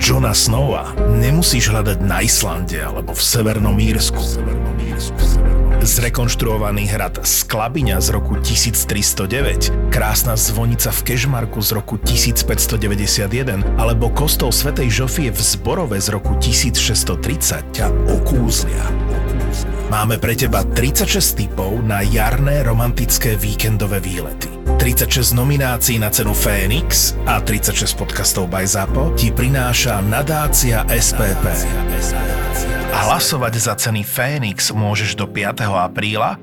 Jonas Nova nemusíš hľadať na Islande alebo v Severnom Írsku. Zrekonštruovaný hrad Sklabiňa z roku 1309, krásna zvonica v Kežmarku z roku 1591 alebo kostol svätej Žofie v Zborove z roku 1630 ťa okúzlia. Máme pre teba 36 tipov na jarné romantické víkendové výlety. 36 nominácií na cenu Fénix a 36 podcastov by ZAPO ti prináša Nadácia SPP. Hlasovať za ceny Fénix môžeš do 5. apríla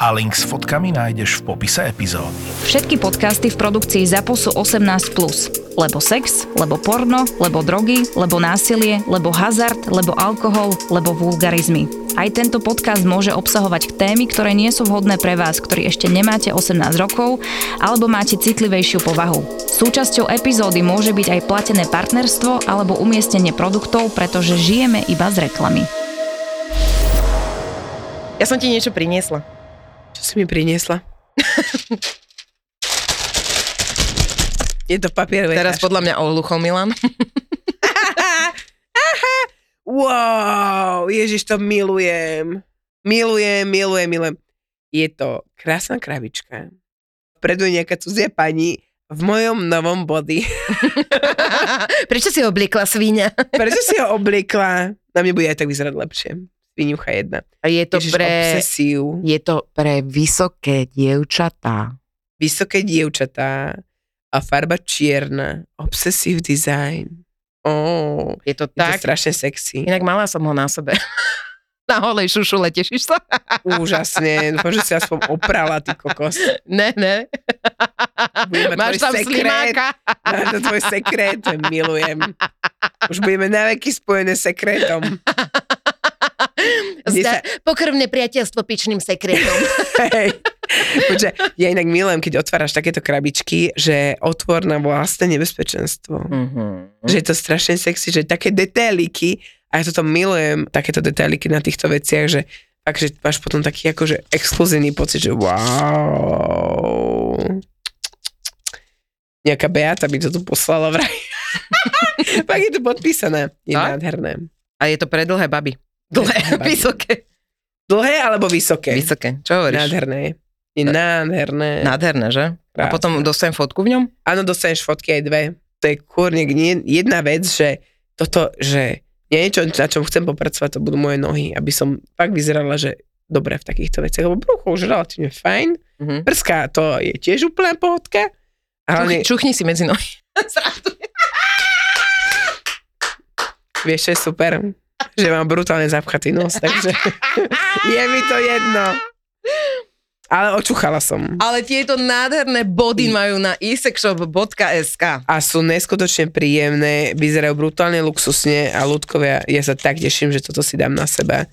a link s fotkami nájdeš v popise epizódy. Všetky podcasty v produkcii ZAPO sú 18+. Lebo sex, lebo porno, lebo drogy, lebo násilie, lebo hazard, lebo alkohol, lebo vulgarizmy. Aj tento podcast môže obsahovať témy, ktoré nie sú vhodné pre vás, ktorí ešte nemáte 18 rokov alebo máte citlivejšiu povahu. Súčasťou epizódy môže byť aj platené partnerstvo alebo umiestnenie produktov, pretože žijeme iba z reklamy. Ja som ti niečo priniesla. Čo si mi priniesla? Je to papierové. Teraz podľa mňa ohluchol Milan. Wow, ježiš, to milujem. Milujem. Je to krásna krabička. Predu nejaká cudzia pani v mojom novom body. Prečo si ho obliekla, svíňa? Prečo si ho obliekla? Na mne bude aj tak vyzerať lepšie. Svíňucha jedna. A je to ježiš, obsesív. Je to pre vysoké dievčatá. A farba čierna. Obsesív design. Oh, je to tak. Je to strašne sexy. Inak mala som ho na sebe. Na holej šušule, tešíš sa? Úžasne. Dúfam, že si aspoň oprala, ty kokos. Ne. Máš tam slimáka. Máš to tvoj sekret. Milujem. Už budeme na veky spojené sekretom. Pokrvné priateľstvo pičným sekretom. Hej. Počkaj, ja inak milujem, keď otváraš takéto krabičky, že otvor na vlastné nebezpečenstvo. Mm-hmm. Že je to strašne sexy, že také detailiky, a ja toto milujem, takéto detailiky na týchto veciach, že fakt, že máš potom taký akože exkluzívny pocit, že wow. Nejaká Beata by to tu poslala vraj. Fakt je to podpísané. Je nádherné. A je to pre dlhé baby. Dlhé, vysoké. Dlhé alebo vysoké? Vysoké. Čo hovoríš? Nádherné. Je nádherné. Nádherné, že? Krásne. A potom dostanem fotku v ňom? Áno, dostaneš fotky aj dve. To je kurne jedna vec, že toto, že niečo, na čom chcem popracovať, to budú moje nohy, aby som fakt vyzerala, že dobre v takýchto veciach, lebo brucho už relatívne fajn. Mm-hmm. Prská, to je tiež úplná pohodka. Ale čuchni si medzi nohy. Vieš, čo je super? Že mám brutálne zapchatý nos, takže je mi to jedno. Ale očúchala som. Ale tieto nádherné body majú na isexshop.sk. A sú neskutočne príjemné, vyzerajú brutálne luxusne a ľudkovia, ja sa tak teším, že toto si dám na seba.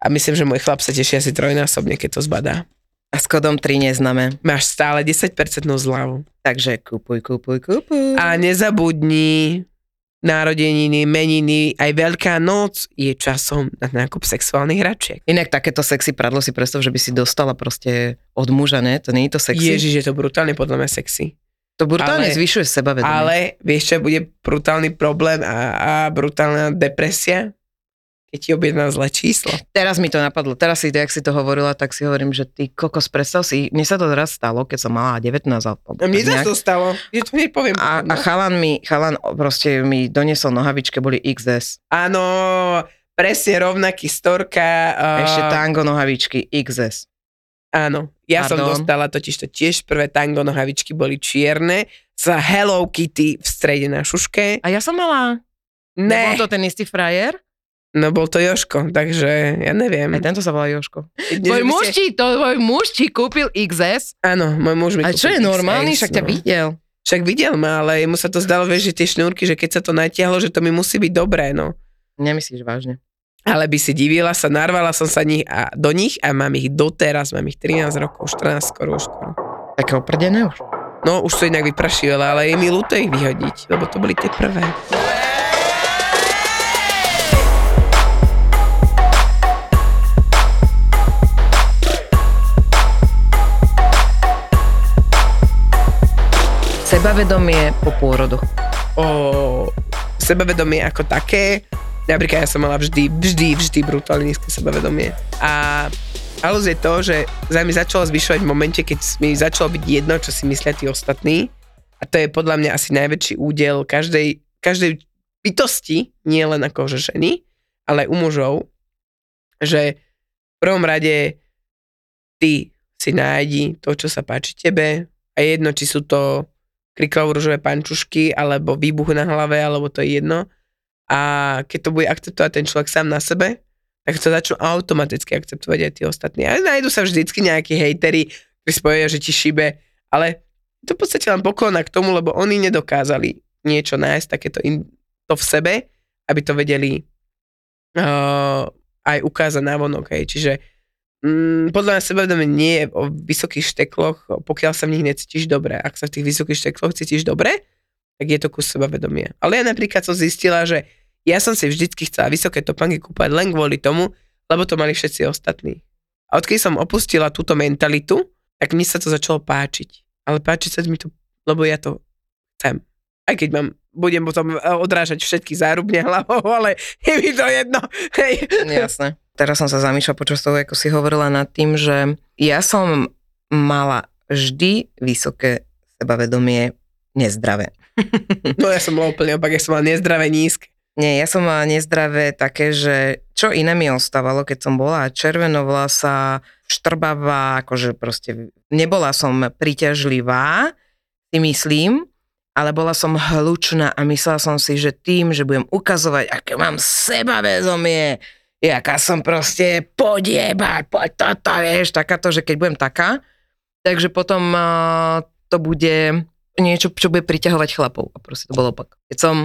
A myslím, že môj chlap sa teší asi 3-násobne, keď to zbadá. A s kodom 3 neznáme. Máš stále 10% zľavu. Takže kupuj. A nezabudni, narodeniny, meniny, aj Veľká noc je časom na nákup sexuálnych hračiek. Inak takéto sexy pradlo si predstav, že by si dostala proste od muža, ne? To nie je to sexy. Ježiš, je to brutálne podľa mňa sexy. To brutálne zvyšuje sebavedomie. Ale vieš, čo bude brutálny problém a brutálna depresia? Keď ti objedná zlé číslo. Teraz mi to napadlo. Teraz si, jak si to hovorila, tak si hovorím, že ty kokos, predstav si, mne sa to teraz stalo, keď som mala 19. Mne sa to stalo, že to nepoviem. A chalan proste mi doniesol nohavičke, boli XS. Áno, presne rovnaký storka. Ešte tango nohavičky, XS. Áno, ja som dostala totižto tiež prvé tango nohavičky, boli čierne, sa Hello Kitty v strede na šuške. A ja som mala... Ne. Bol to ten istý frajer? No bol to Joško, takže ja neviem. Aj tento sa volá Joško. Tvoj muž ti kúpil XS? Áno, môj muž mi kúpil XS. A čo je normálny, však ťa videl. Však videl ma, ale mu sa to zdalo, vieš, že tie šnúrky, že keď sa to natiahlo, že to mi musí byť dobré, no. Nemyslíš vážne. Ale by si divila sa, narvala som sa do nich a mám ich doteraz, mám ich 13 rokov, 14 skoro. Také oprdené už. No už to inak vyprašilo, ale je mi ľúto ich vyhodiť, lebo to boli tie prvé. Sebavedomie po pôrodu. sebavedomie ako také. Napríklad ja som mala vždy brutálne nízke sebavedomie. A halus je to, že mi začalo zvyšovať v momente, keď mi začalo byť jedno, čo si myslia tí ostatní. A to je podľa mňa asi najväčší údel každej bytosti, nie len akože ženy, ale aj u mužov, že v prvom rade ty si nájdi to, čo sa páči tebe. A je jedno, či sú to kriklavo-ružové pančušky, alebo výbuch na hlave, alebo to je jedno. A keď to bude akceptovať ten človek sám na sebe, tak to začnú automaticky akceptovať aj tí ostatní. A nájdú sa vždycky nejakí hejteri, ktorí spojia, že ti šibe, ale to v podstate len poklona k tomu, lebo oni nedokázali niečo nájsť takéto to v sebe, aby to vedeli aj ukázať návonok. Hej. Čiže podľa mňa sebavedomie nie je o vysokých štekloch, pokiaľ sa v nich necítiš dobre. Ak sa v tých vysokých štekloch cítiš dobre, tak je to kus sebavedomia. Ale ja napríklad som zistila, že ja som si vždycky chcela vysoké topánky kúpať len kvôli tomu, lebo to mali všetci ostatní. A odkedy som opustila túto mentalitu, tak mi sa to začalo páčiť. Ale páči sa mi to, lebo ja to chcem. Aj keď budem potom odrážať všetky zárubne hlavou, ale je mi to jedno. Hej. Jasné. Teraz som sa zamýšľala počas toho, ako si hovorila nad tým, že ja som mala vždy vysoké sebavedomie nezdravé. No ja som mala úplne opak, ja som mala nezdravé nízke. Nie, ja som mala nezdravé také, že čo iné mi ostávalo, keď som bola červenovlasá, štrbavá, akože proste nebola som príťažlivá, si myslím, ale bola som hlučná a myslela som si, že tým, že budem ukazovať, aké mám sebavedomie, jaká som proste podieba, toto, vieš, takáto, že keď budem taká, takže potom to bude niečo, čo bude priťahovať chlapov. A proste to bolo opak. Keď som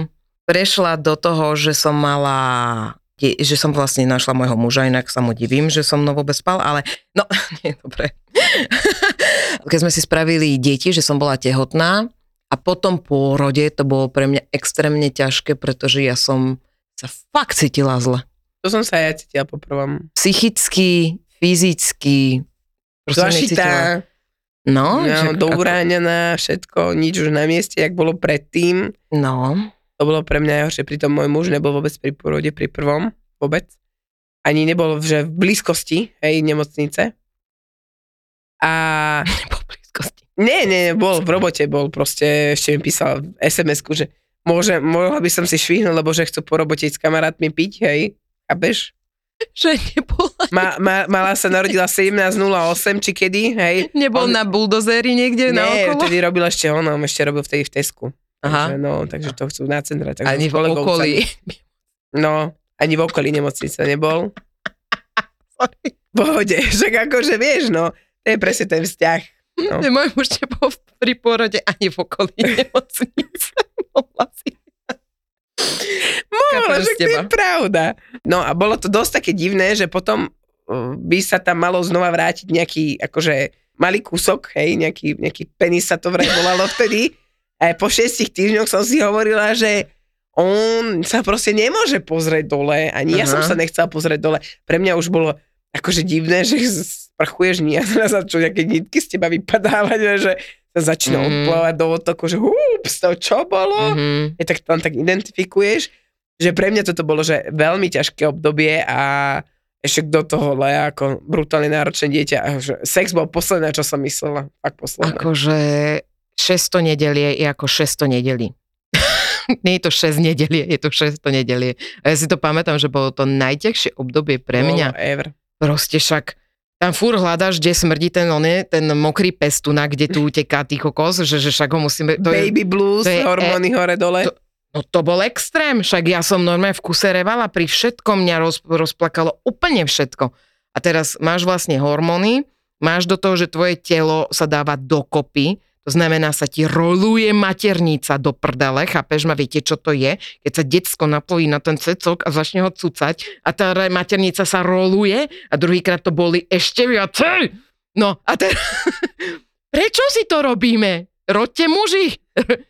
prešla do toho, že som mala, že som vlastne našla môjho muža, inak sa mu divím, že som mnou vôbec spal, ale no, nie, dobre. Keď sme si spravili deti, že som bola tehotná a po tom pôrode to bolo pre mňa extrémne ťažké, pretože ja som sa fakt cítila zle. To som sa ja cítila po prvom. Psychicky, fyzicky. Zašitá. No, douráňaná, všetko, nič už na mieste, jak bolo predtým. No. To bolo pre mňa horšie, pritom môj muž nebol vôbec pri pôrode, pri prvom, vôbec. Ani nebol, že v blízkosti, hej, nemocnice. A... Nebol v blízkosti. Nie, bol v robote, bol proste, ešte mi písal SMS-ku, že mohla by som si švihnúť, lebo že chcú po robote s kamarátmi piť, hej, a bež. Že nebola. Mala sa narodila 17.08, či kedy, hej. Nebol on na buldozéri niekde naokolo? Nie, vtedy robil ešte on, ešte robil vtedy v Tesku. Aha. Takže to chcú na centra. Ani v okolí. No, ani v okolí nemocnice nebol. Sorry. Pohode, však akože vieš, no, to je presne ten vzťah. No. Môj muž nebol pri pôrode ani v okolí nemocnice. Mohla, že to je pravda. No a bolo to dosť také divné, že potom by sa tam malo znova vrátiť nejaký, akože malý kúsok, hej, nejaký penis sa to vraj volalo vtedy. A po 6 týždňoch som si hovorila, že on sa proste nemôže pozrieť dole. Ani ja som sa nechcela pozrieť dole. Pre mňa už bolo akože divné, že sprchuješ nie. A teraz začal nejaké nitky z teba vypadávať, že sa začína odplávať do otoku, že hups, to čo bolo? Je tak tam tak identifikuješ. Že pre mňa toto bolo, že veľmi ťažké obdobie a ešte do toho Lea, ako brutálne náročné dieťa. A sex bol posledné, čo som myslela. Fakt posledné. Akože... 600 nedelie je ako 600 nedelí. Nie je to 6 nedelie, je to 600 nedelie. A ja si to pamätám, že bolo to najťažšie obdobie pre mňa. Ever. Proste však tam fúr hľadaš, kde smrdí ten mokrý pestuna, kde tu uteká tý kokos, že však ho musíme... Baby blues, hormóny hore dole. To bol extrém, však ja som normálne v kuse revala, pri všetkom mňa rozplakalo úplne všetko. A teraz máš vlastne hormóny, máš do toho, že tvoje telo sa dáva dokopy. To znamená, sa ti roluje maternica do prdele, chápeš ma, viete, čo to je? Keď sa decko napojí na ten cecok a začne ho cucať a tá maternica sa roluje a druhýkrát to boli ešte viacej. No a teraz, prečo si to robíme? Rodte muži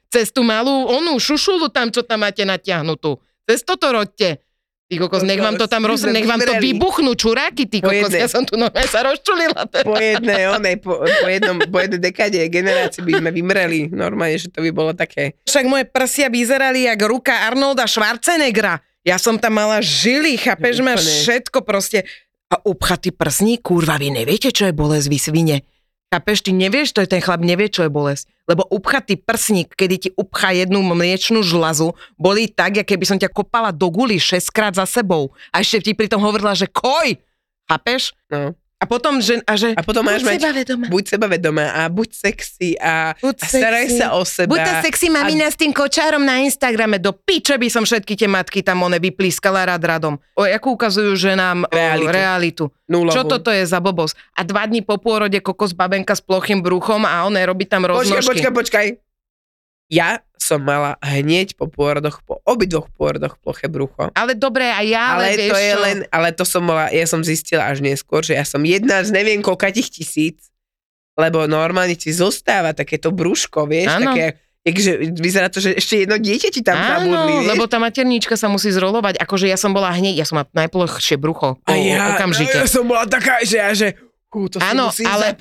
cez tú malú, onú šušulu tam, čo tam máte natiahnutú. Cez toto rodte. Ty kokos, nech vám to tam nech vám to vybuchnú čuráky, ty kokos, ja som tu nové sa rozčulila. Teda. Po jednej dekade generácie by sme vymreli. Normálne, že to by bolo také. Však moje prsia vyzerali jak ruka Arnolda Schwarzeneggera. Ja som tam mala žily, chápeš ma, všetko proste. A upchatý prsník, kurva, vy neviete, čo je bolesť, vy svine. Chápeš, ty nevieš, to je ten chlap, nevie, čo je bolesť. Lebo upchatý prsník, kedy ti upchá jednu mliečnú žľazu, bolí tak, jak keby som ťa kopala do guli 6-krát za sebou. A ešte ti pritom hovorila, že koj! Chápeš? No. A potom, že potom máš mať buď sebavedomá a buď sexy a staraj sa o seba. Buď to sexy mamina s tým kočárom na Instagrame. Do piče by som všetky tie matky tam one vyplískala radom. Ako ukazujú ženám realitu. Čo toto je za blbosť? A 2 dní po pôrode kokos babenka s plochým bruchom a ona robí tam roznožky. Počkaj. Ja som mala hneď po obidvoch pôrodoch ploché brucho. Ale dobré, a ja ale to je len, ale to som mala, ja som zistila až neskôr, že ja som jedna z neviem koľkatých tisíc, lebo normálne ti zostáva takéto brúško, vieš, ano. Také, takže vyzerá to, že ešte jedno dieťa ti tam zabudli, vieš. Lebo tá materníčka sa musí zrolovať, akože ja som bola hneď, ja som mala najplochšie brucho, okamžite. Ja som bola taká, že áno, ale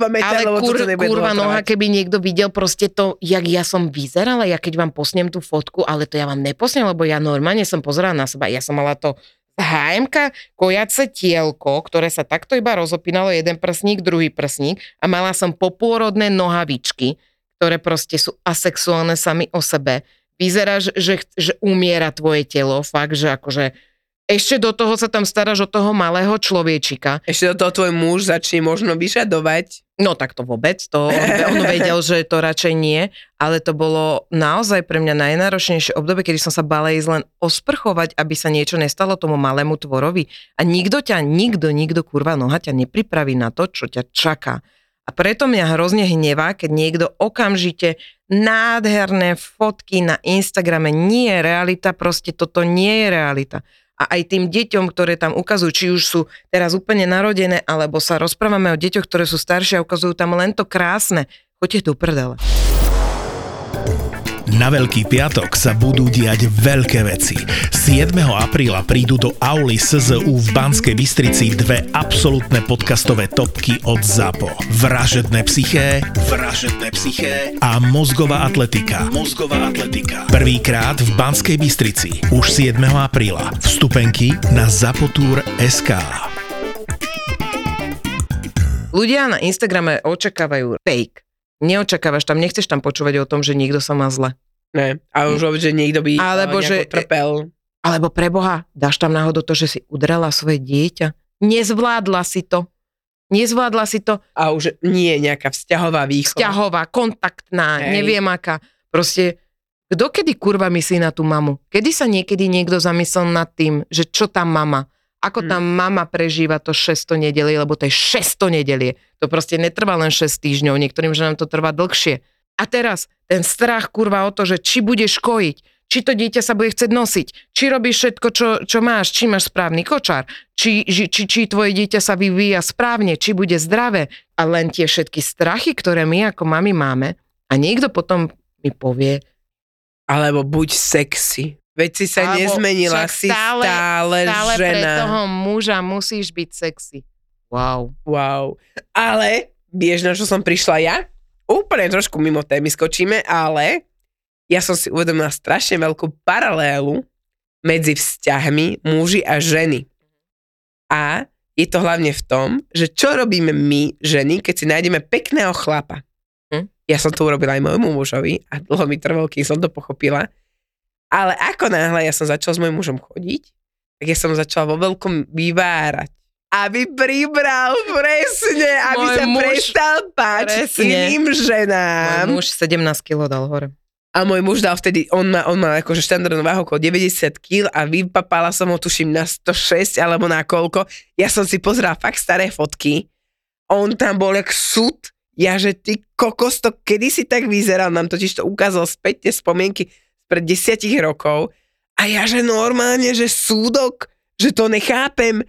kurva noha, keby niekto videl proste to, jak ja som vyzerala, ja keď vám posnem tú fotku, ale to ja vám neposnem, lebo ja normálne som pozerala na seba, ja som mala to HM-ka, kojace tielko, ktoré sa takto iba rozopínalo, jeden prsník, druhý prsník a mala som popôrodné nohavičky, ktoré proste sú asexuálne sami o sebe. Vyzerá, že umiera tvoje telo, fakt, že akože ešte do toho sa tam staráš o toho malého človečika. Ešte do toho tvoj muž začne možno vyžadovať. No tak to vôbec, to on vedel, že to radšej nie, ale to bolo naozaj pre mňa najnáročnejšie obdobie, kedy som sa bála ísť len osprchovať, aby sa niečo nestalo tomu malému tvorovi. A nikto, kurva noha ťa nepripraví na to, čo ťa čaká. A preto mňa hrozne hnevá, keď niekto okamžite nádherné fotky na Instagrame, nie je realita, proste toto nie je realita. A aj tým deťom, ktoré tam ukazujú, či už sú teraz úplne narodené, alebo sa rozprávame o deťoch, ktoré sú staršie a ukazujú tam len to krásne. Choďte tu prdele. Na Veľký piatok sa budú diať veľké veci. 7. apríla prídu do auly SZU v Banskej Bystrici 2 absolútne podcastové topky od ZAPO. Vražedné psyché a Mozgová atletika. Prvýkrát v Banskej Bystrici. Už 7. apríla. Vstupenky na zapotour.sk. Ľudia na Instagrame očakávajú fake. Neočakávaš tam, nechceš tam počúvať o tom, že niekto sa má zle. Ne, ale už že niekto by nejako trpel. Alebo pre Boha, dáš tam náhodou to, že si udrela svoje dieťa. Nezvládla si to. A už nie je nejaká vzťahová výchova. Vzťahová, kontaktná, hej. Neviem aká. Proste, kto kedy kurva myslí na tú mamu? Kedy sa niekedy niekto zamyslel nad tým, že čo tá mama? Ako tá mama prežíva to 600 nedelie, lebo to je 600 nedelie. To proste netrvá len 6 týždňov, niektorým ženám to trvá dlhšie. A teraz ten strach kurva o to, že či budeš kojiť, či to dieťa sa bude chcieť nosiť, či robíš všetko, čo máš, či máš správny kočár, či tvoje dieťa sa vyvíja správne, či bude zdravé. A len tie všetky strachy, ktoré my ako mami máme, a niekto potom mi povie, alebo buď sexy. Veď si sa nezmenila, si stále žena. Pre toho muža musíš byť sexy. Wow. Ale vieš, na čo som prišla ja? Úplne trošku mimo témy skočíme, ale ja som si uvedomila strašne veľkú paralelu medzi vzťahmi muži a ženy. A je to hlavne v tom, že čo robíme my, ženy, keď si nájdeme pekného chlapa. Ja som to urobila aj môjmu mužovi a dlho mi trvalo, kým som to pochopila. Ale ako náhle ja som začala s môjim mužom chodiť, tak ja som začala vo veľkom vyvárať. Aby pribral presne, aby môj sa prestal páčiť iným ženám. Môj muž 17 kg dal hore. A môj muž dal vtedy, on má akože štandardnú váhu okolo 90 kg a vypapala som ho tuším na 106 alebo na koľko. Ja som si pozerala fakt staré fotky. On tam bol jak sud. Ja, že ty kokos, to kedy si tak vyzeral. Nám totiž to ukázal späť tie spomienky pred 10 rokov a ja, že normálne, že súdok, že to nechápem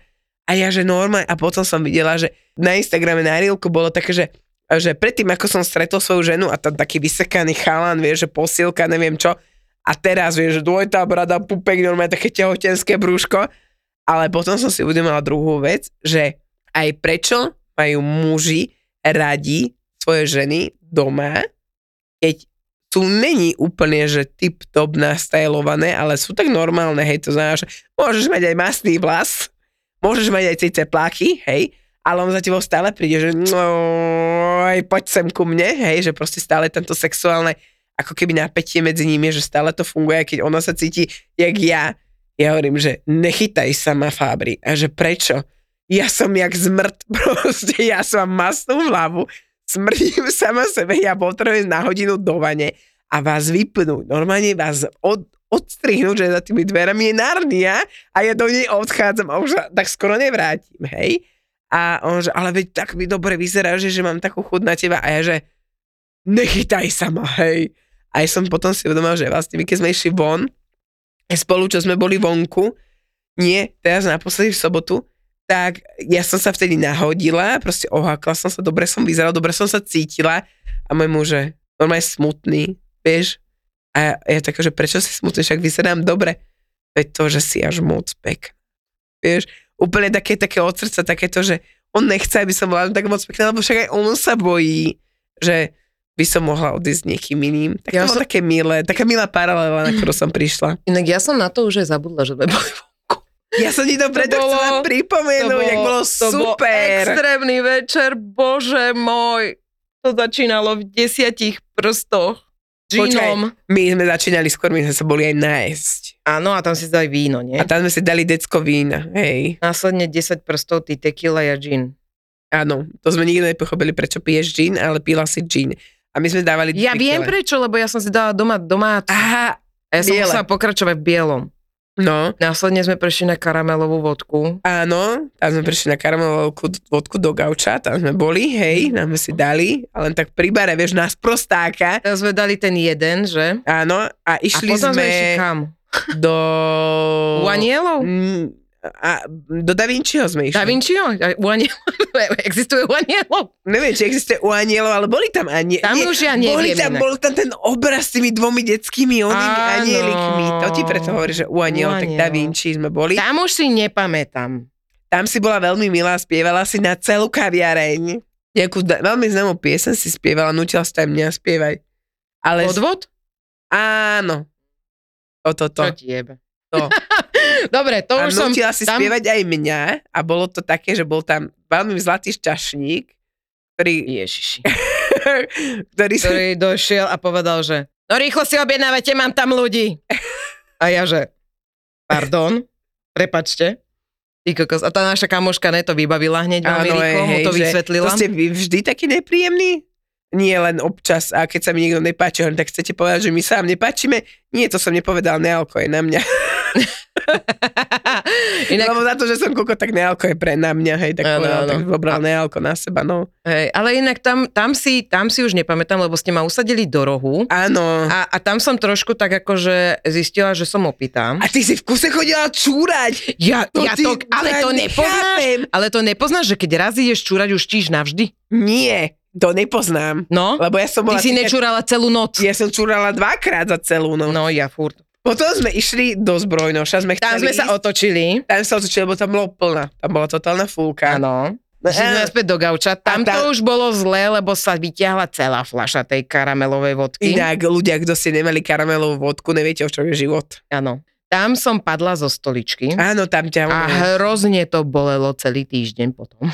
a ja, že normálne a potom som videla, že na Instagrame na reelku bolo také, že predtým, ako som stretol svoju ženu a tam taký vysekaný chalan, vieš, že posielka, neviem čo a teraz, vieš, že dvojitá brada, pupek, normálne také tehotenské brúško Ale potom som si uvedomila druhú vec, že aj prečo majú muži radi svoje ženy doma, keď tu není úplne, že tip-top nastajlované, ale sú tak normálne, hej, to znamená, že môžeš mať aj masný vlas, môžeš mať aj tie tepláky, hej, ale on za tebou stále príde, že poď sem ku mne, hej, že proste stále tamto sexuálne, ako keby napätie medzi nimi, že stále to funguje, keď ona sa cíti, jak ja. Ja hovorím, že nechytaj sa ma, Fábri, a že prečo? Ja som jak zmrt, proste ja som masnú hlavu, smrdím sama sebe, ja potrebujem na hodinu do vane a vás vypnúť. Normálne vás odstrihnúť, že za tými dverami je Narnia a ja do nej odchádzam a už tak skoro nevrátim, hej. A on, že ale veď tak mi dobre vyzerá, že mám takú chuť na teba a ja, že nechytaj sa ma, hej. A ja som potom si uvedomila, že vlastne my keď sme išli von, spolu, čo sme boli vonku, nie, teraz naposledy v sobotu, tak ja som sa vtedy nahodila, proste ohákla som sa, dobre som vyzerala, dobre som sa cítila a môj muž je normálne smutný, vieš? A ja taká, že prečo si smutný, však vyzerám dobre? Veď to, že si až moc pekná. Vieš? Úplne také od srdca, takéto, že on nechce, aby som bola tak moc pekná, lebo však aj on sa bojí, že by som mohla odísť s niekým iným. Tak ja to bolo také milé, taká milá paralela, na ktorú som prišla. Inak ja som na to už aj zabudla, že sme boli vonku. Ja som ti to preto chcela pripomenúť, jak bolo super. To bol extrémny večer, bože môj. To začínalo v 10 prstoch. Počkaj, my sme začínali skôr, my sme sa boli aj nájsť. Áno, a tam si dali víno, nie? A tam sme si dali decko vína, hej. Následne 10 prstov, ty tequila a džín. Áno, to sme nikdy nepochopili, prečo piješ džín, ale píla si džín. A my sme dávali... Ja viem prečo, lebo ja som si dala domácu. Aha, ja som musela pokračovať v bielom. No. Následne sme prešli na karamelovú vodku. Áno, tam sme prešli na karamelovú vodku do gauča, tam sme boli, hej, nám sme si dali, ale len tak pri bare, vieš, nás prostáka. Tam sme dali ten jeden, že? Áno, a išli sme... A potom sme išli kam? Do... U anielov? A do Da Vinciho sme išli. Da Vinciho? U anielov? Existuje u anielov? Neviem, či existuje u anielov, ale boli tam anieli. Tam už ja neviem. Bol tam ten obraz s tými 2 detskými onými anielikmi. To ti preto hovorí, že u anielov, tak Da Vinci sme boli. Tam už si nepamätám. Tam si bola veľmi milá, spievala si na celú kaviareň. Nejakú veľmi známú piesen si spievala, nutila si tam mňa spievaj. Ale... Podvod? Áno. To. Čo ti jebe? To. Dobre, to už som... A nutila si tam... spievať aj mňa a bolo to také, že bol tam veľmi zlatý šťašník, ktorý... Ježiši. ktorý došiel a povedal, že no rýchlo si objednávajte, mám tam ľudí. A ja, že pardon, prepačte. Ty kokos. A tá naša kamoška to vybavila hneď veľmi rýchlo, mu to vysvetlila. To ste vždy taký nepríjemný? Nie len občas, a keď sa mi niekto nepáči, hovorím, tak chcete povedať, že my sa vám nepáčime? Nie, to som nepovedal, nealko je na mňa. Inak... Lebo za to, že som koko, tak nealko je pre na mňa, hej, tak povedal, tak zobral nealko na seba, no. Hej, ale inak tam si už nepamätám, lebo ste ma usadili do rohu. Áno. A tam som trošku tak akože zistila, že som opitá. A ty si v kuse chodila čúrať. Ale to nepoznáš, že keď raz ideš čúrať, už tíš navždy? Nie. To nepoznám. No? Lebo ja som bola... Ty si nečúrala celú noc. Ja som čúrala 2-krát za celú noc. No ja furt. Potom sme išli do Zbrojnoša. Tam sme sa otočili. Tam sa otočili, lebo tam bolo plná. Tam bola totálna fúlka. Áno. Sme späť do gauča. Tam to už bolo zlé, lebo sa vyťahla celá fľaša tej karamelovej vodky. Inak ľudia, kto si nemali karamelovú vodku, neviete, o čom je život. Áno. Tam som padla zo stoličky. Áno, tam ťa... A hrozne to bolelo celý týždeň potom.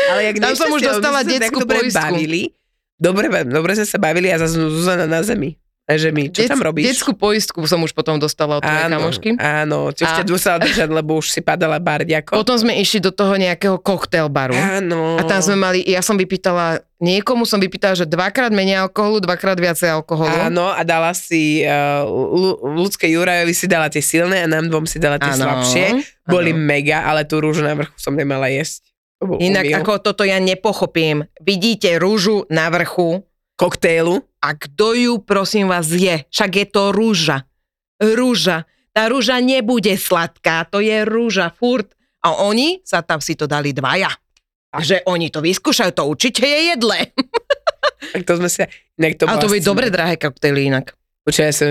Ale tam som už dostala detskú poistku. Dobre sme sa bavili a zase Zuzana na zemi. Že mi, čo tam robíš? Detskú poistku som už potom dostala od tvojej kamošky. Áno, čo už ťa musela držať, lebo už si padala barďako. Potom sme išli do toho nejakého koktail baru. Áno. A tam sme mali, ja som vypýtala, niekomu som vypýtala, že 2-krát menej alkoholu, 2-krát viacej alkoholu. Áno, a dala si, Ľudskej Jurajovi si dala tie silné a nám dvom si dala tie slabšie. Boli mega, ale tú rúžu na vrchu som nemala jesť. Inak ako toto ja nepochopím. Vidíte rúžu na vrchu koktejlu a kto ju prosím vás je? Však je to rúža. Rúža. Tá rúža nebude sladká, to je rúža furt. A oni sa tam si to dali dvaja. A že oni to vyskúšajú, to určite je jedle. Tak to sme sa... Ale to bude dobre drahé koktejly inak. Počúva, ja som,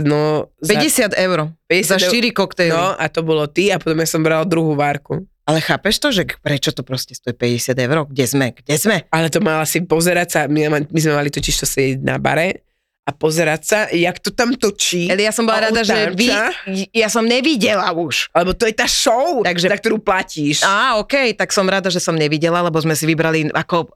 no... 50 eur. 50 za 4 koktejly. No, a to bolo ty, a potom ja som bral druhú várku. Ale chápeš to, že prečo to proste stojí 50 eur? Kde sme? Ale to mal asi pozerať sa, my sme mali totiž to sedieť na bare a pozerať sa, jak to tam točí. Ja som bola rada, že ja som nevidela už. Lebo to je tá show, za ktorú platíš. Á, okej, tak som rada, že som nevidela, lebo sme si vybrali ako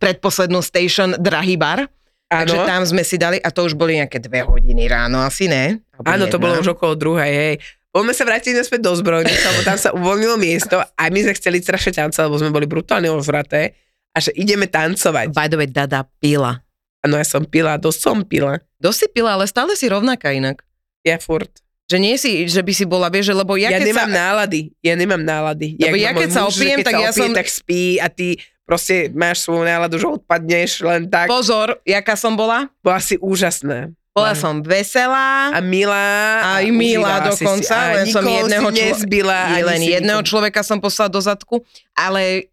predposlednú station drahý bar. Áno. Takže tam sme si dali, a to už boli nejaké 2 hodiny ráno, asi ne? Áno, to bolo už okolo 2:00, hej. Poďme sa vrátiť naspäť do Zbrojnice, lebo tam sa uvoľnilo miesto a my sme chceli strašne tancovať, lebo sme boli brutálne ozvraté a že ideme tancovať. By the way, Dada pila. Áno, ja som pila, dosť som pila. Dosť si pila, ale stále si rovnaká inak. Ja furt. Že nie si, že by si bola, vieš, lebo ja keď nemám nálady, ja nemám nálady. Lebo ja keď sa opiem, tak ja som... tak spí a ty... Proste máš svoju náladu, že odpadneš len tak. Pozor, jaká som bola? Bola si úžasná. Bola som veselá. A milá. Aj milá dokonca. Si, len som jedného nezbila. Len jedného človeka som poslala do zadku. Ale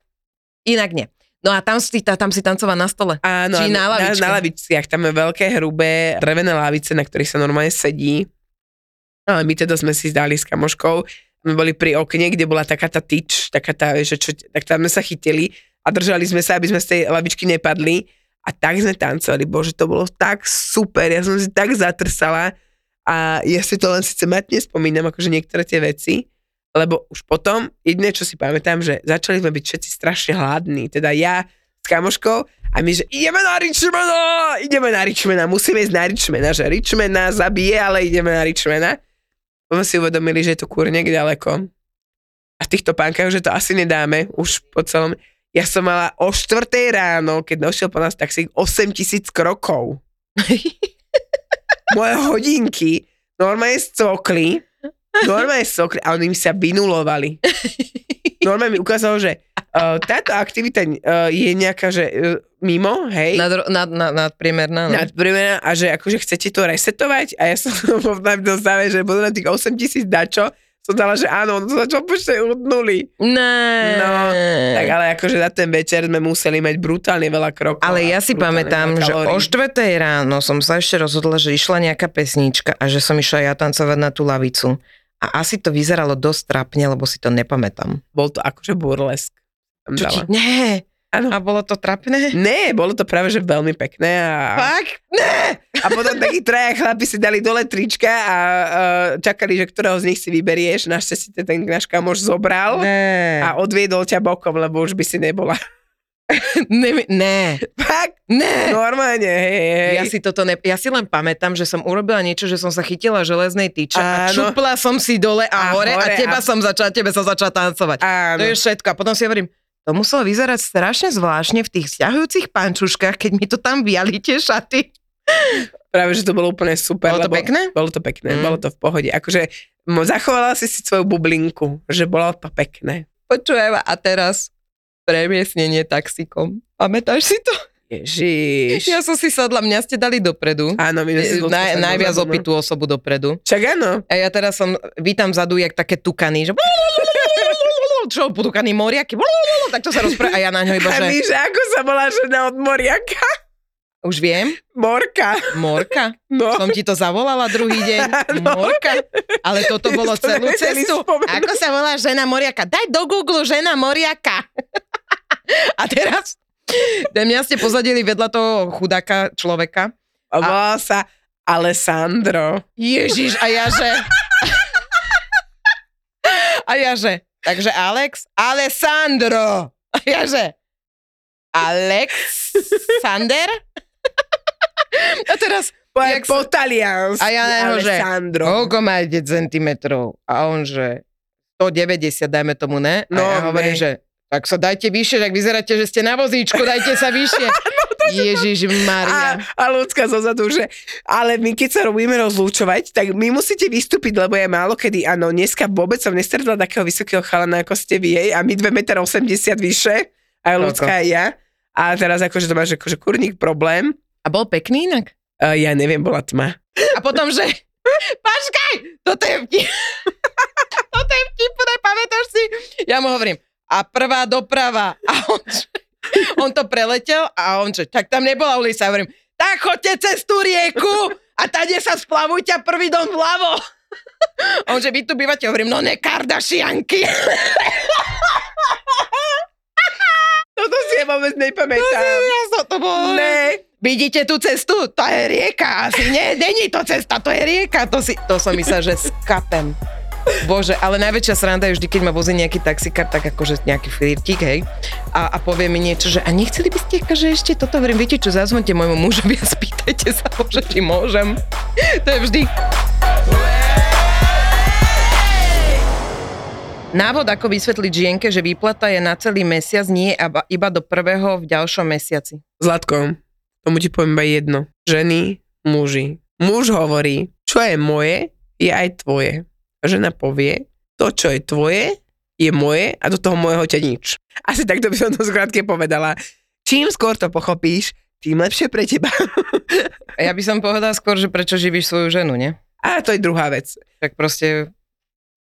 inak nie. No a tam si tancovala na stole. Áno, či na lavičke. Na lavičkách. Tam je veľké, hrubé, drevené lavice, na ktorých sa normálne sedí. Ale my teda sme si dali s kamoškou. My boli pri okne, kde bola taká tá tyč, taká tá, že čo, tak tam sme sa chytili. A držali sme sa, aby sme z tej lavičky nepadli. A tak sme tancovali. Bože, to bolo tak super. Ja som si tak zatrsala. A ja si to len síce matne spomínam, akože niektoré tie veci. Lebo už potom, jediné, čo si pamätám, že začali sme byť všetci strašne hladní. Teda ja s kamoškou a my, že ideme na Richmana. Musíme ísť na Richmana, že Richmana zabije, ale ideme na Richmana. Potom si uvedomili, že je to kurník ďaleko. A v týchto pánkach, že to asi nedáme už po celom... Ja som mala o 4:00 ráno, keď došiel po nás taxík, 8 000 krokov. Moje hodinky normálne scokli a oni mi sa vynulovali. Normálne mi ukázalo, že táto aktivita je nejaká, že mimo, hej? Nadpriemerná. No. Nadpriemerná a že akože chcete to resetovať a ja som dostala, že budú na tých 8 000 dačo. Som dala, že áno, on to začal počítať od nuly. Nee. No, tak ale akože na ten večer sme museli mať brutálne veľa krokov. Ale ja si pamätám, že o 4:00 ráno som sa ešte rozhodla, že išla nejaká pesnička a že som išla ja tancovať na tú lavicu. A asi to vyzeralo dosť trápne, lebo si to nepamätám. Bol to akože burlesk. Čo dala. Nie. Ano. A bolo to trapné? Ne, bolo to práve, že veľmi pekné. Fakt? Ne! A potom takí traja chlapi si dali dole trička a čakali, že ktorého z nich si vyberieš. Našťastie ten náš kamoš zobral a odviedol ťa bokom, lebo už by si nebola. Ne. Fakt? Ne. Normálne, hej. Ja si len pamätám, že som urobila niečo, že som sa chytila železnej tyče a čupla som si dole a hore a tebe som začala tancovať. Áno. To je všetko. A potom si hovorím, to muselo vyzerať strašne zvláštne v tých sťahujúcich pančuškách, keď mi to tam viali tie šaty. Práve, že to bolo úplne super. Bolo to pekné? Bolo to pekné, bolo to v pohode. Akože zachovala si svoju bublinku, že bolo to pekné. Počujem, a teraz premiesnenie taxikom. Pamätáš si to? Ježiš. Ja som si sadla, mňa ste dali dopredu. Áno, my sme najviac opitú osobu dopredu. Čak áno. A ja teraz vítam vzadu, jak také tukany, že... čo, potúkaný moriaky, tak to sa rozpráva a ja na ňo iba, že... A víš, ako sa bola žena od moriaka? Už viem. Morka? No. Som ti to zavolala druhý deň. No. Morka? Ale toto bolo celú cestu. Ako sa volá žena moriaka? Daj do Google žena moriaka. A teraz? Mňa ste pozadili vedľa toho chudáka človeka. Volal sa Alessandro. Ježiš, a ja že... Takže Alessandro. A ja že Alexander? A teraz po taliansku. A ja že koľko má 10 centimetrov? A on že 190, dajme tomu, ne? A no, ja hovorím, že tak sa dajte vyššie, tak vyzeráte, že ste na vozíčku, dajte sa vyššie. Ježiš Maria. A ľudská zo zadu, že ale my keď sa robíme rozlúčovať, tak my musíte vystúpiť, lebo je málo kedy, áno, dneska vôbec som nestretla takého vysokého chalana, ako ste vy, jej, a my 2,80 m vyššie, aj ľudská aj ja. A teraz akože to máš akože kurník problém. A bol pekný inak? Ja neviem, bola tma. A potom, že počkaj, toto je vtipné, pamätáš si? Ja mu hovorím, a prvá doprava. A on to preletel a on čo, tak tam nebola ulica. Hovorím, tak choďte cez tú rieku a tade sa splavujte a prvý dom vľavo. On, že vy tu bývate, hovorím, no ne Kardashianky. Toto si ja vôbec nepamätám. To bolo... Ne. Vidíte tú cestu? To je rieka asi. Nie, není to cesta, to je rieka. To som myslela, že skapem. Bože, ale najväčšia sranda je vždy, keď ma vozí nejaký taxikár, tak akože nejaký flirtík, hej, a povie mi niečo, že a nechceli by ste ešte toto, hovorím, viete čo, zazvonte môjmu mužovi a spýtajte sa, bože, či môžem. To je vždy... Návod, ako vysvetliť žienke, že výplata je na celý mesiac, nie iba do prvého v ďalšom mesiaci. Zlatko, tomu ti poviem iba jedno. Ženy, muži. Muž hovorí, čo je moje, je aj tvoje. A žena povie, to, čo je tvoje, je moje a do toho môjho ťa nič. Asi takto by som to skrátke povedala. Čím skôr to pochopíš, tým lepšie pre teba. Ja by som povedala skôr, že prečo živíš svoju ženu, nie? A to je druhá vec. Tak proste...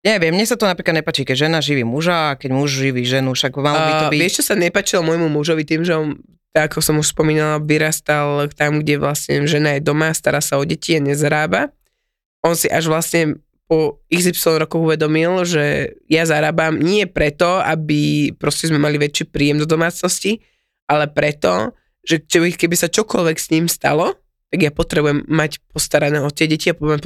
Neviem, mne sa to napríklad nepáči, keď žena živí muža a keď muž živí ženu, však malo by to byť... Vieš, čo sa nepáčilo môjmu mužovi tým, že on, ako som už spomínala, vyrastal tam, kde vlastne žena je doma, stará sa o deti a nezarába. On si až vlastne po XY rokoch uvedomil, že ja zarábam nie preto, aby proste sme mali väčší príjem do domácnosti, ale preto, že keby sa čokoľvek s ním stalo, tak ja potrebujem mať postarané o tie deti a potrebujem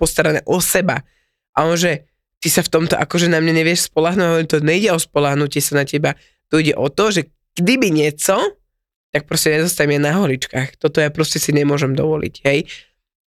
postarané o seba. A on, že ty sa v tomto akože na mňa nevieš spoľahnúť, to nejde o spoľahnutie sa na teba, to ide o to, že kdyby nieco, tak proste nezostajme na holičkách, toto ja proste si nemôžem dovoliť, hej.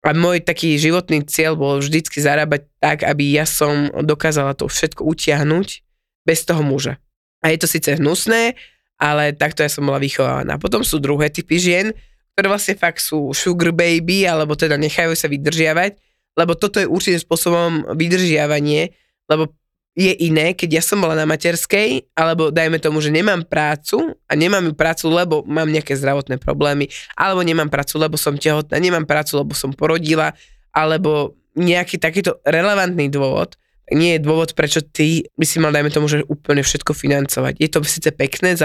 A môj taký životný cieľ bol vždycky zarábať tak, aby ja som dokázala to všetko utiahnuť bez toho muža. A je to síce hnusné, ale takto ja som bola vychovávaná. Potom sú druhé typy žien, ktoré vlastne fakt sú sugar baby, alebo teda nechajú sa vydržiavať, lebo toto je určitým spôsobom vydržiavanie, lebo je iné, keď ja som bola na materskej, alebo dajme tomu, že nemám prácu a nemám ju prácu, lebo mám nejaké zdravotné problémy, alebo nemám prácu, lebo som tehotná, nemám prácu, lebo som porodila, alebo nejaký takýto relevantný dôvod, nie je dôvod, prečo ty by si mal, dajme tomu, že úplne všetko financovať. Je to síce pekné,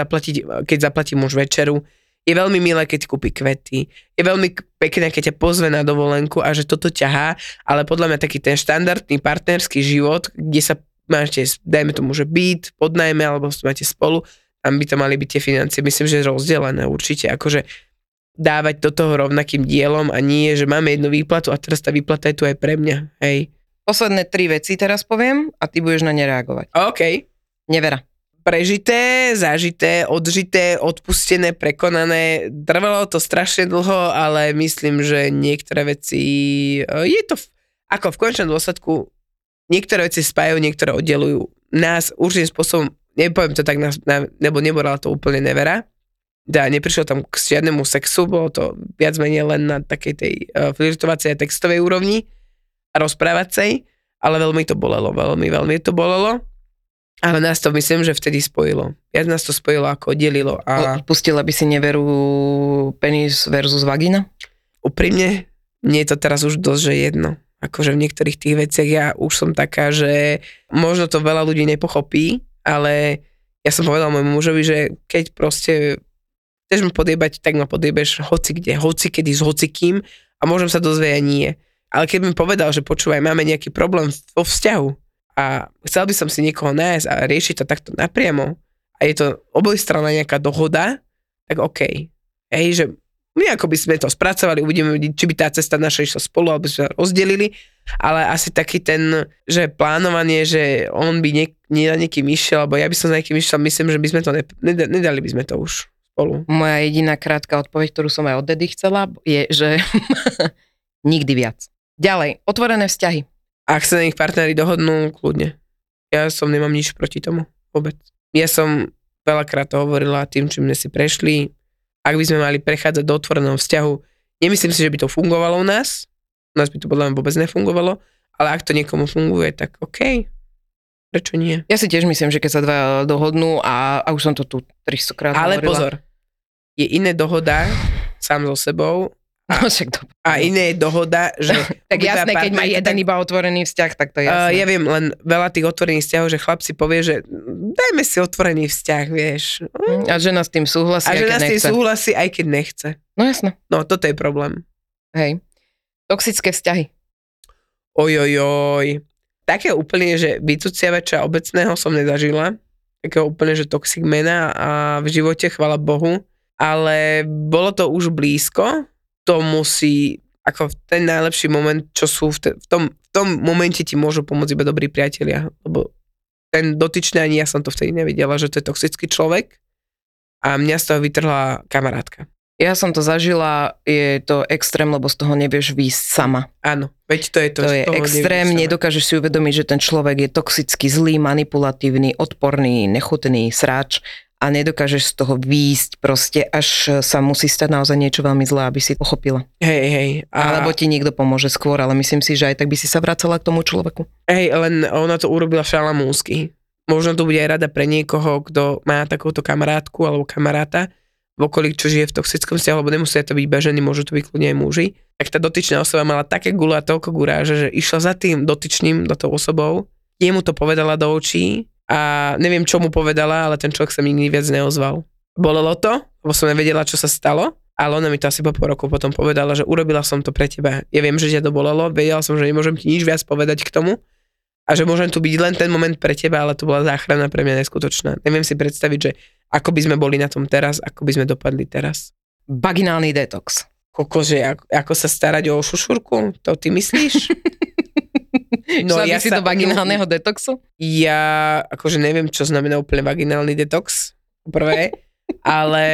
keď zaplatí muž večeru, je veľmi milé, keď kúpi kvety. Je veľmi pekné, keď ťa pozve na dovolenku a že toto ťahá, ale podľa mňa taký ten štandardný partnerský život, kde sa máte, dajme tomu, že byt, podnajme, alebo máte spolu, tam by to mali byť tie financie. Myslím, že rozdelené určite, akože dávať do toho rovnakým dielom a nie, že máme jednu výplatu a teraz tá výplata je tu aj pre mňa, hej. Posledné 3 veci teraz poviem a ty budeš na ne reagovať. OK. Nevera. Prežité, zažité, odžité, odpustené, prekonané. Trvalo to strašne dlho, ale myslím, že niektoré veci... Je to ako v konečnom dôsledku niektoré veci spájajú, niektoré oddelujú. Nás určitým spôsobom, nepoviem to tak, nebo neborala to úplne nevera. Neprišlo tam k žiadnemu sexu, bolo to viac menej len na takej tej flirtovacej a textovej úrovni a rozprávacej, ale veľmi to bolelo, veľmi to bolelo. Ale nás to myslím, že vtedy spojilo. Viac nás to spojilo, ako oddelilo. A... Pustila by si neveru penis versus vagina? Úprimne, mne je to teraz už dosť, že jedno. Akože v niektorých tých veciach ja už som taká, že možno to veľa ľudí nepochopí, ale ja som povedala môjmu mužovi, že keď proste chceš ma podiebať, tak ma podiebeš hocikde, hocikedy s hocikým a môžem sa dozvieť aj nie. Ale keď mi povedal, že počúvaj, máme nejaký problém vo vzťahu, a chcel by som si niekoho nájsť a riešiť to takto napriamo a je to obojstranná nejaká dohoda, tak okej. Hej, že my ako by sme to spracovali, uvidíme, či by tá cesta naša išla spolu, alebo sme sa rozdelili, ale asi taký ten, že plánovanie, že on by na niekým išiel, alebo ja by som na niekým išiel, myslím, že by sme to nedali by sme to už spolu. Moja jediná krátka odpoveď, ktorú som aj odtedy chcela, je, že nikdy viac. Ďalej, otvorené vzťahy. Ak sa na nich partneri dohodnú, kľudne. Ja nemám nič proti tomu. Vôbec. Ja som veľakrát to hovorila tým, čím sme si prešli. Ak by sme mali prechádzať do otvoreného vzťahu, nemyslím si, že by to fungovalo u nás. U nás by to podľa mňa vôbec nefungovalo. Ale ak to niekomu funguje, tak OK. Prečo nie? Ja si tiež myslím, že keď sa dva dohodnú a už som to tu 300 krát hovorila. Ale pozor. Je iné dohoda sám so sebou. No, a iné je dohoda, že... Tak jasné, keď má jeden iba otvorený vzťah, tak to je jasné. Ja viem, len veľa tých otvorených vzťahov, že chlap si povie, že dajme si otvorený vzťah, vieš. A žena s tým súhlasí, aj keď nechce. No jasné. No, toto je problém. Hej. Toxické vzťahy. Ojojoj. Také úplne, že vycuciavača obecného som nezažila. Takého úplne, že toxic mena a v živote, chvala Bohu. Ale bolo to už blízko. To musí, ako ten najlepší moment, čo sú v tom momente ti môžu pomôcť iba dobrí priatelia. Lebo ten dotyčný, ani ja som to vtedy nevidela, že to je toxický človek. A mňa z toho vytrhla kamarátka. Ja som to zažila, je to extrém, lebo z toho nevieš výjsť sama. Áno, veď to je to. To je extrém, nedokážeš si uvedomiť, že ten človek je toxický, zlý, manipulatívny, odporný, nechutný, sráč a nedokážeš z toho výjsť proste, až sa musí stať naozaj niečo veľmi zlé, aby si pochopila. Hej. Alebo ti niekto pomôže skôr, ale myslím si, že aj tak by si sa vracala k tomu človeku. Hej, len ona to urobila šalamúnsky. Možno to bude aj rada pre niekoho, kto má takúto kamarátku alebo kamaráta, v okolí, čo žije v toxickom vzťahu, lebo nemusia to byť iba ženy, môžu to byť kľudne aj muži. Tak tá dotyčná osoba mala také guľa a toľko guráže, že išla za tým dotyčným, za tou osobou, jemu to povedala do očí a neviem, čo mu povedala, ale ten človek sa mi nikdy viac neozval. Bolelo to, lebo som nevedela, čo sa stalo, ale ona mi to asi po pol roku potom povedala, že urobila som to pre teba. Ja viem, že ťa to bolelo, vedela som, že nemôžem ti nič viac povedať k tomu a že môžem tu byť len ten moment pre teba, ale to bola záchrana pre mňa neskutočná. Neviem si predstaviť, že ako by sme boli na tom teraz, ako by sme dopadli teraz. Vaginálny detox. Kokože, ako sa starať o šušurku? To ty myslíš? No ja si do vaginálneho detoxu? Ja akože neviem, čo znamená úplne vaginálny detox. Prvé. Ale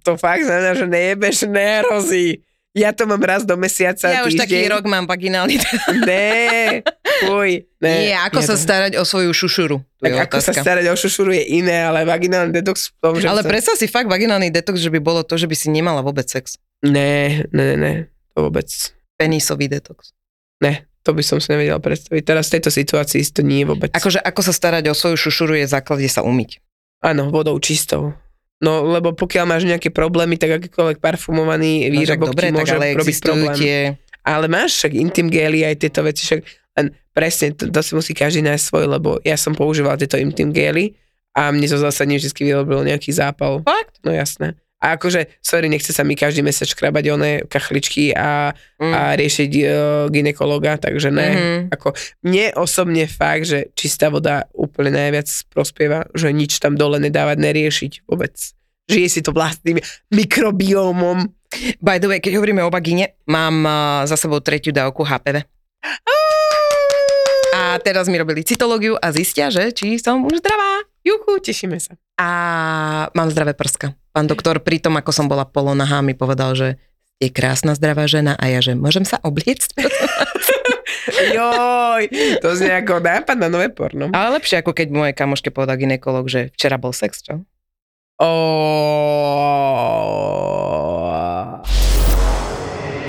to fakt znamená, že nejebeš nerozí. Ja to mám raz do mesiaca, ja týždeň. Ja už taký rok mám vaginálny detox. Né, fuj. Nie, ako sa starať o svoju šušuru. Tak ako sa starať o šušuru je iné, ale vaginálny detox... Ale predstav si fakt vaginálny detox, že by bolo to, že by si nemala vôbec sex. Ne, to vôbec. Penisový detox. Ne, to by som si nevedela predstaviť. Teraz v tejto situácii to nie je vôbec. Akože ako sa starať o svoju šušuru je základ, kde sa umyť. Áno, vodou čistou. No, lebo pokiaľ máš nejaké problémy, tak akýkoľvek parfumovaný výrobok ti môže robiť problém. Ale máš však intim gély aj tieto veci, však presne, to si musí každý nájsť svoj, lebo ja som používala tieto intim gély a mne to zásadne vždy vyrobil nejaký zápal. Fakt? No jasné. A akože, sorry, nechce sa mi každý mesiac škrabať oné kachličky a riešiť gynekologa, takže ne. Ako, mne osobne fakt, že čistá voda úplne najviac prospieva, že nič tam dole nedávať, neriešiť vôbec. Žije si to vlastným mikrobiómom. By the way, keď hovoríme o vagíne, mám za sebou 3. dávku HPV. A teraz mi robili cytológiu a zistia, že či som už zdravá. Juchu, tešíme sa. A mám zdravé prska. Pán doktor pri tom, ako som bola polonahá, mi povedal, že je krásna zdravá žena a ja, že môžem sa obliecť? Joj, to znie ako nápad na nové porno. Ale lepšie, ako keď moje kamoške povedal gynekolog, že včera bol sex, čo?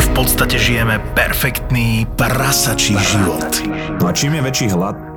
V podstate žijeme perfektný prasačí život. A čím je väčší hlad,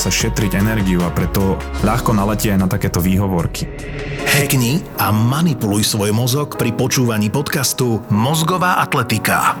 sa šetriť energiu a preto ľahko naletí aj na takéto výhovorky. Hackni a manipuluj svoj mozog pri počúvaní podcastu Mozgová atletika.